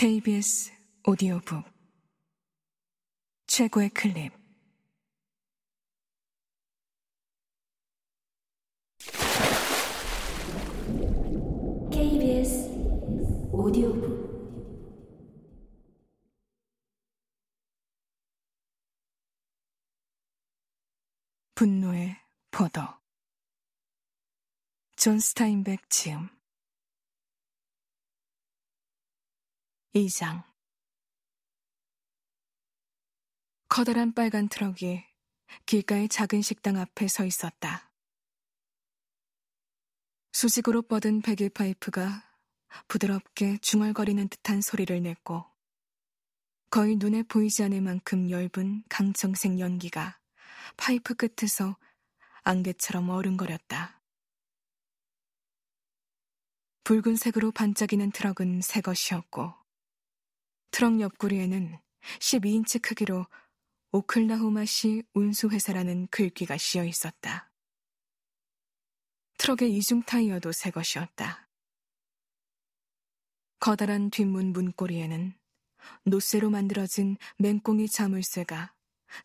KBS 오디오북 최고의 클립. KBS 오디오북 분노의 포도, 존 스타인백 지음, 2장. 커다란 빨간 트럭이 길가의 작은 식당 앞에 서 있었다. 수직으로 뻗은 백일 파이프가 부드럽게 중얼거리는 듯한 소리를 냈고, 거의 눈에 보이지 않을 만큼 엷은 강청색 연기가 파이프 끝에서 안개처럼 어른거렸다. 붉은색으로 반짝이는 트럭은 새 것이었고, 트럭 옆구리에는 12인치 크기로 오클라호마시 운수회사라는 글귀가 씌어 있었다. 트럭의 이중 타이어도 새 것이었다. 커다란 뒷문 문고리에는 노쇠로 만들어진 맹꽁이 자물쇠가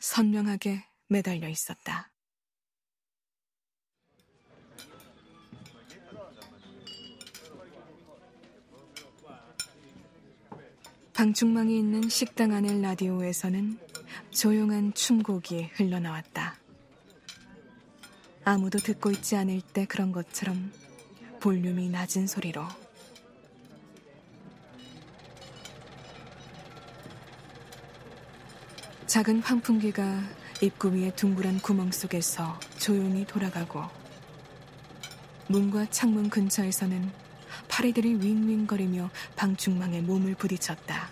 선명하게 매달려 있었다. 방충망이 있는 식당 안의 라디오에서는 조용한 춤곡이 흘러나왔다. 아무도 듣고 있지 않을 때 그런 것처럼 볼륨이 낮은 소리로. 작은 환풍기가 입구 위의 둥그란 구멍 속에서 조용히 돌아가고, 문과 창문 근처에서는 파리들이 윙윙거리며 방충망에 몸을 부딪혔다.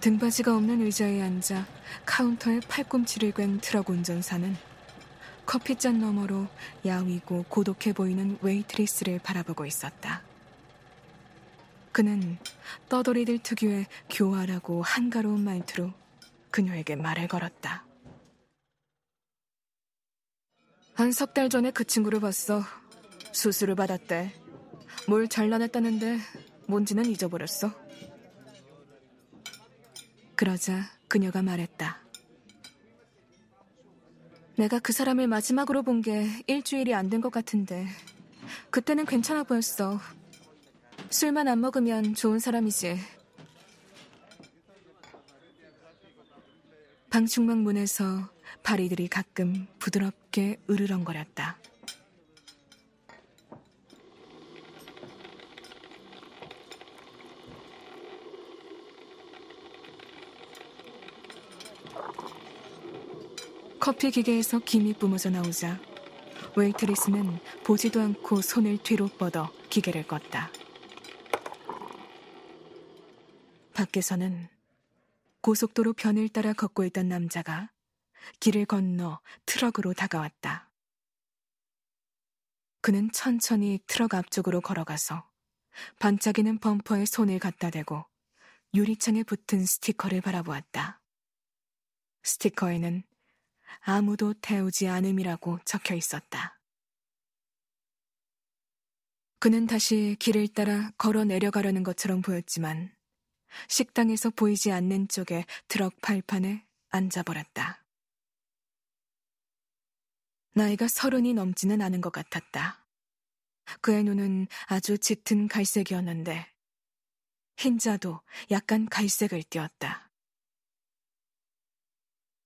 등받이가 없는 의자에 앉아 카운터에 팔꿈치를 괸 트럭 운전사는 커피잔 너머로 야위고 고독해 보이는 웨이트리스를 바라보고 있었다. 그는 떠돌이들 특유의 교활하고 한가로운 말투로 그녀에게 말을 걸었다. 한 석 달 전에 그 친구를 봤어. 수술을 받았대. 뭘 잘라냈다는데 뭔지는 잊어버렸어. 그러자 그녀가 말했다. 내가 그 사람을 마지막으로 본 게 일주일이 안 된 것 같은데 그때는 괜찮아 보였어. 술만 안 먹으면 좋은 사람이지. 방충망 문에서 파리들이 가끔 부드럽게 으르렁거렸다. 커피 기계에서 김이 뿜어져 나오자 웨이트리스는 보지도 않고 손을 뒤로 뻗어 기계를 껐다. 밖에서는 고속도로 변을 따라 걷고 있던 남자가 길을 건너 트럭으로 다가왔다. 그는 천천히 트럭 앞쪽으로 걸어가서 반짝이는 범퍼에 손을 갖다 대고 유리창에 붙은 스티커를 바라보았다. 스티커에는 아무도 태우지 않음이라고 적혀 있었다. 그는 다시 길을 따라 걸어 내려가려는 것처럼 보였지만 식당에서 보이지 않는 쪽에 트럭 발판에 앉아버렸다. 나이가 30이 넘지는 않은 것 같았다. 그의 눈은 아주 짙은 갈색이었는데 흰자도 약간 갈색을 띄었다.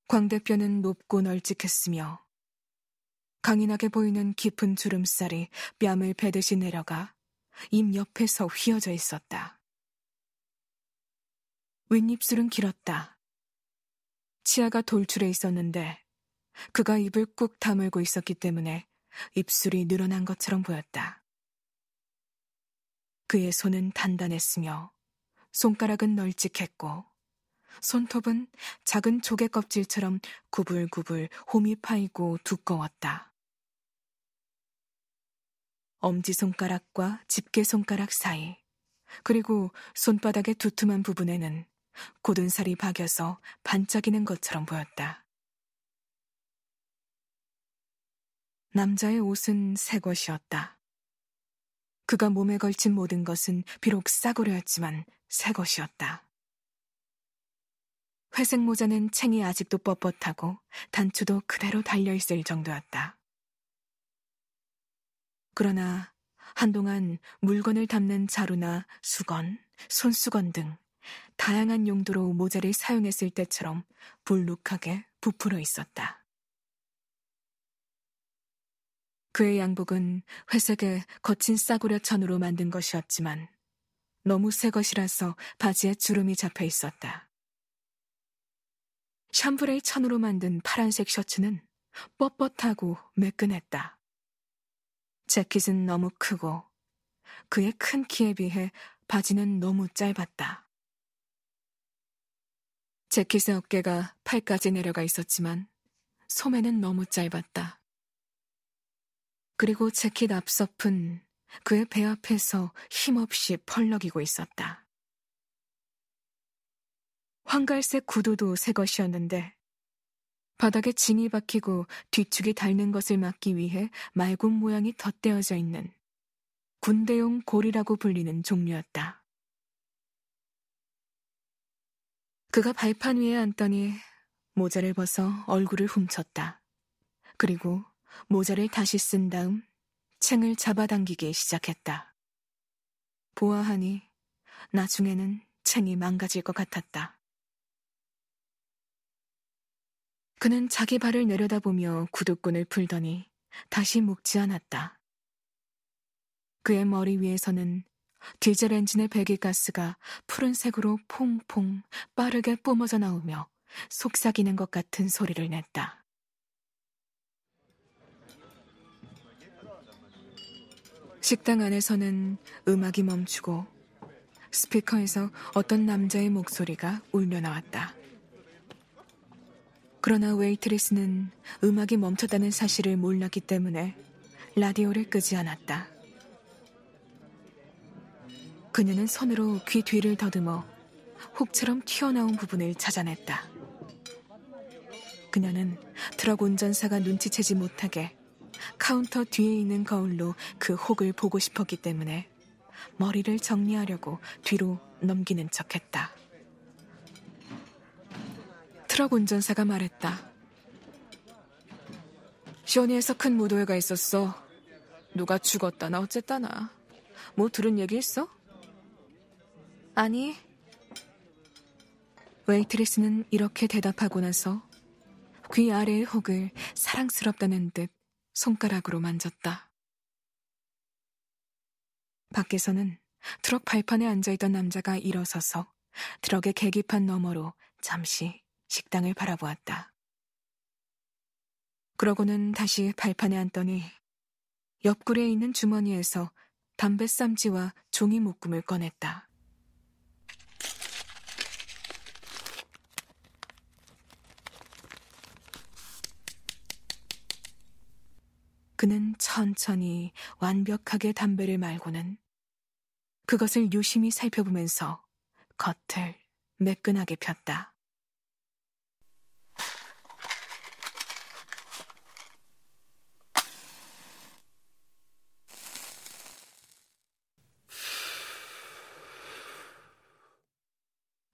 광대뼈는 높고 널찍했으며 강인하게 보이는 깊은 주름살이 뺨을 베듯이 내려가 입 옆에서 휘어져 있었다. 윗입술은 길었다. 치아가 돌출해 있었는데 그가 입을 꾹 다물고 있었기 때문에 입술이 늘어난 것처럼 보였다. 그의 손은 단단했으며 손가락은 널찍했고 손톱은 작은 조개 껍질처럼 구불구불 홈이 파이고 두꺼웠다. 엄지손가락과 집게손가락 사이, 그리고 손바닥의 두툼한 부분에는 고든 살이 박여서 반짝이는 것처럼 보였다. 남자의 옷은 새 것이었다. 그가 몸에 걸친 모든 것은 비록 싸구려였지만 새 것이었다. 회색 모자는 챙이 아직도 뻣뻣하고 단추도 그대로 달려있을 정도였다. 그러나 한동안 물건을 담는 자루나 수건, 손수건 등 다양한 용도로 모자를 사용했을 때처럼 불룩하게 부풀어 있었다. 그의 양복은 회색의 거친 싸구려 천으로 만든 것이었지만 너무 새 것이라서 바지에 주름이 잡혀 있었다. 샴브레이 천으로 만든 파란색 셔츠는 뻣뻣하고 매끈했다. 재킷은 너무 크고 그의 큰 키에 비해 바지는 너무 짧았다. 재킷의 어깨가 팔까지 내려가 있었지만 소매는 너무 짧았다. 그리고 재킷 앞서픈 그의 배 앞에서 힘없이 펄럭이고 있었다. 황갈색 구두도 새 것이었는데 바닥에 진이 박히고 뒤축이 닳는 것을 막기 위해 말굽 모양이 덧대어져 있는 군대용 고리라고 불리는 종류였다. 그가 발판 위에 앉더니 모자를 벗어 얼굴을 훔쳤다. 그리고 모자를 다시 쓴 다음 챙을 잡아당기기 시작했다. 보아하니 나중에는 챙이 망가질 것 같았다. 그는 자기 발을 내려다보며 구두끈을 풀더니 다시 묶지 않았다. 그의 머리 위에서는 디젤 엔진의 배기가스가 푸른색으로 퐁퐁 빠르게 뿜어져 나오며 속삭이는 것 같은 소리를 냈다. 식당 안에서는 음악이 멈추고 스피커에서 어떤 남자의 목소리가 울려나왔다. 그러나 웨이트리스는 음악이 멈췄다는 사실을 몰랐기 때문에 라디오를 끄지 않았다. 그녀는 손으로 귀 뒤를 더듬어 혹처럼 튀어나온 부분을 찾아냈다. 그녀는 트럭 운전사가 눈치채지 못하게 카운터 뒤에 있는 거울로 그 혹을 보고 싶었기 때문에 머리를 정리하려고 뒤로 넘기는 척했다. 트럭 운전사가 말했다. 셔니에서 큰 무도회가 있었어. 누가 죽었다나 어쨌다나. 뭐 들은 얘기 있어? 아니. 웨이트리스는 이렇게 대답하고 나서 귀 아래의 혹을 사랑스럽다는 듯 손가락으로 만졌다. 밖에서는 트럭 발판에 앉아있던 남자가 일어서서 트럭의 계기판 너머로 잠시 식당을 바라보았다. 그러고는 다시 발판에 앉더니 옆구리에 있는 주머니에서 담뱃삼지와 종이 묶음을 꺼냈다. 그는 천천히 완벽하게 담배를 말고는 그것을 유심히 살펴보면서 겉을 매끈하게 폈다.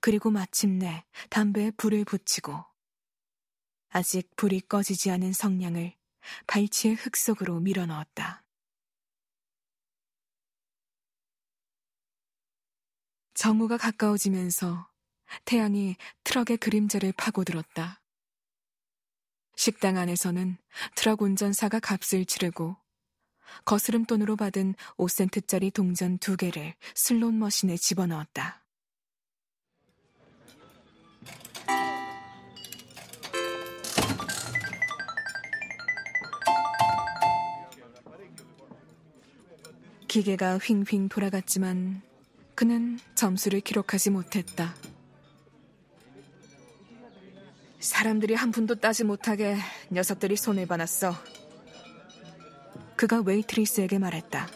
그리고 마침내 담배에 불을 붙이고 아직 불이 꺼지지 않은 성냥을 발치의 흙 속으로 밀어넣었다. 정오가 가까워지면서 태양이 트럭의 그림자를 파고들었다. 식당 안에서는 트럭 운전사가 값을 치르고 거스름 돈으로 받은 5센트짜리 동전 2개를 슬롯 머신에 집어넣었다. 기계가 휑휑 돌아갔지만 그는 점수를 기록하지 못했다. 사람들이 한 푼도 따지 못하게 녀석들이 손을 봐놨어. 그가 웨이트리스에게 말했다.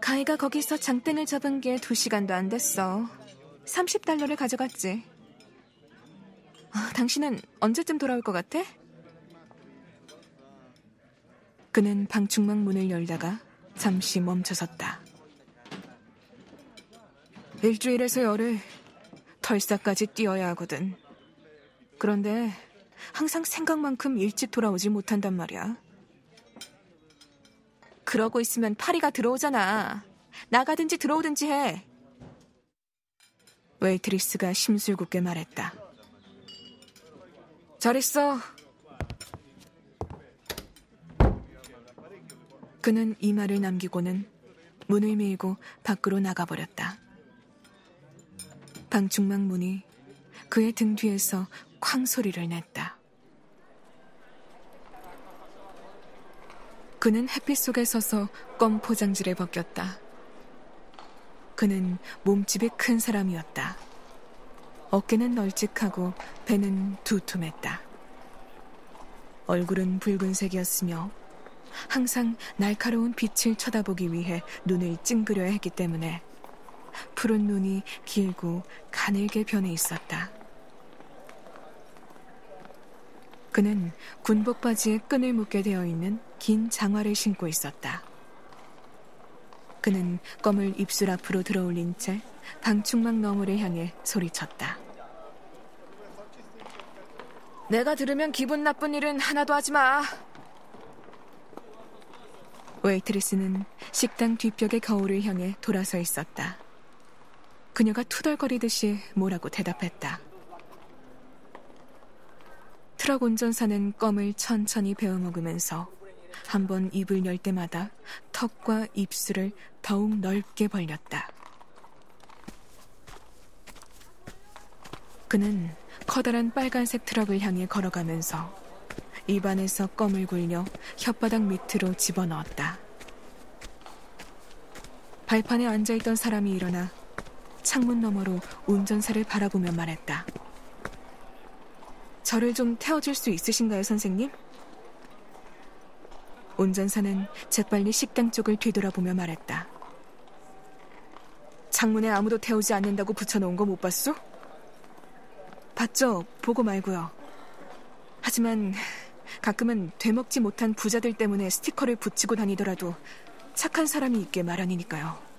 가이가 거기서 장땡을 잡은 게 2시간도 안 됐어. 30달러를 가져갔지. 당신은 언제쯤 돌아올 것 같아? 그는 방충망 문을 열다가 잠시 멈춰섰다. 일주일에서 열흘 털사까지 뛰어야 하거든. 그런데 항상 생각만큼 일찍 돌아오지 못한단 말이야. 그러고 있으면 파리가 들어오잖아. 나가든지 들어오든지 해. 웨이트리스가 심술궂게 말했다. 잘 있어. 그는 이 말을 남기고는 문을 밀고 밖으로 나가버렸다. 방충망 문이 그의 등 뒤에서 쾅 소리를 냈다. 그는 햇빛 속에 서서 껌 포장지를 벗겼다. 그는 몸집이 큰 사람이었다. 어깨는 널찍하고 배는 두툼했다. 얼굴은 붉은색이었으며 항상 날카로운 빛을 쳐다보기 위해 눈을 찡그려야 했기 때문에 푸른 눈이 길고 가늘게 변해 있었다. 그는 군복 바지에 끈을 묶게 되어 있는 긴 장화를 신고 있었다. 그는 껌을 입술 앞으로 들어올린 채 방충망 너머를 향해 소리쳤다. 내가 들으면 기분 나쁜 일은 하나도 하지 마. 웨이트리스는 식당 뒷벽의 거울을 향해 돌아서 있었다. 그녀가 투덜거리듯이 뭐라고 대답했다. 트럭 운전사는 껌을 천천히 베어 먹으면서 한 번 입을 열 때마다 턱과 입술을 더욱 넓게 벌렸다. 그는 커다란 빨간색 트럭을 향해 걸어가면서 입안에서 껌을 굴려 혓바닥 밑으로 집어넣었다. 발판에 앉아있던 사람이 일어나 창문 너머로 운전사를 바라보며 말했다. 저를 좀 태워줄 수 있으신가요, 선생님? 운전사는 재빨리 식당 쪽을 뒤돌아보며 말했다. 창문에 아무도 태우지 않는다고 붙여놓은 거 못 봤소? 봤죠? 보고 말고요. 하지만 가끔은 되먹지 못한 부자들 때문에 스티커를 붙이고 다니더라도 착한 사람이 있게 마련이니까요.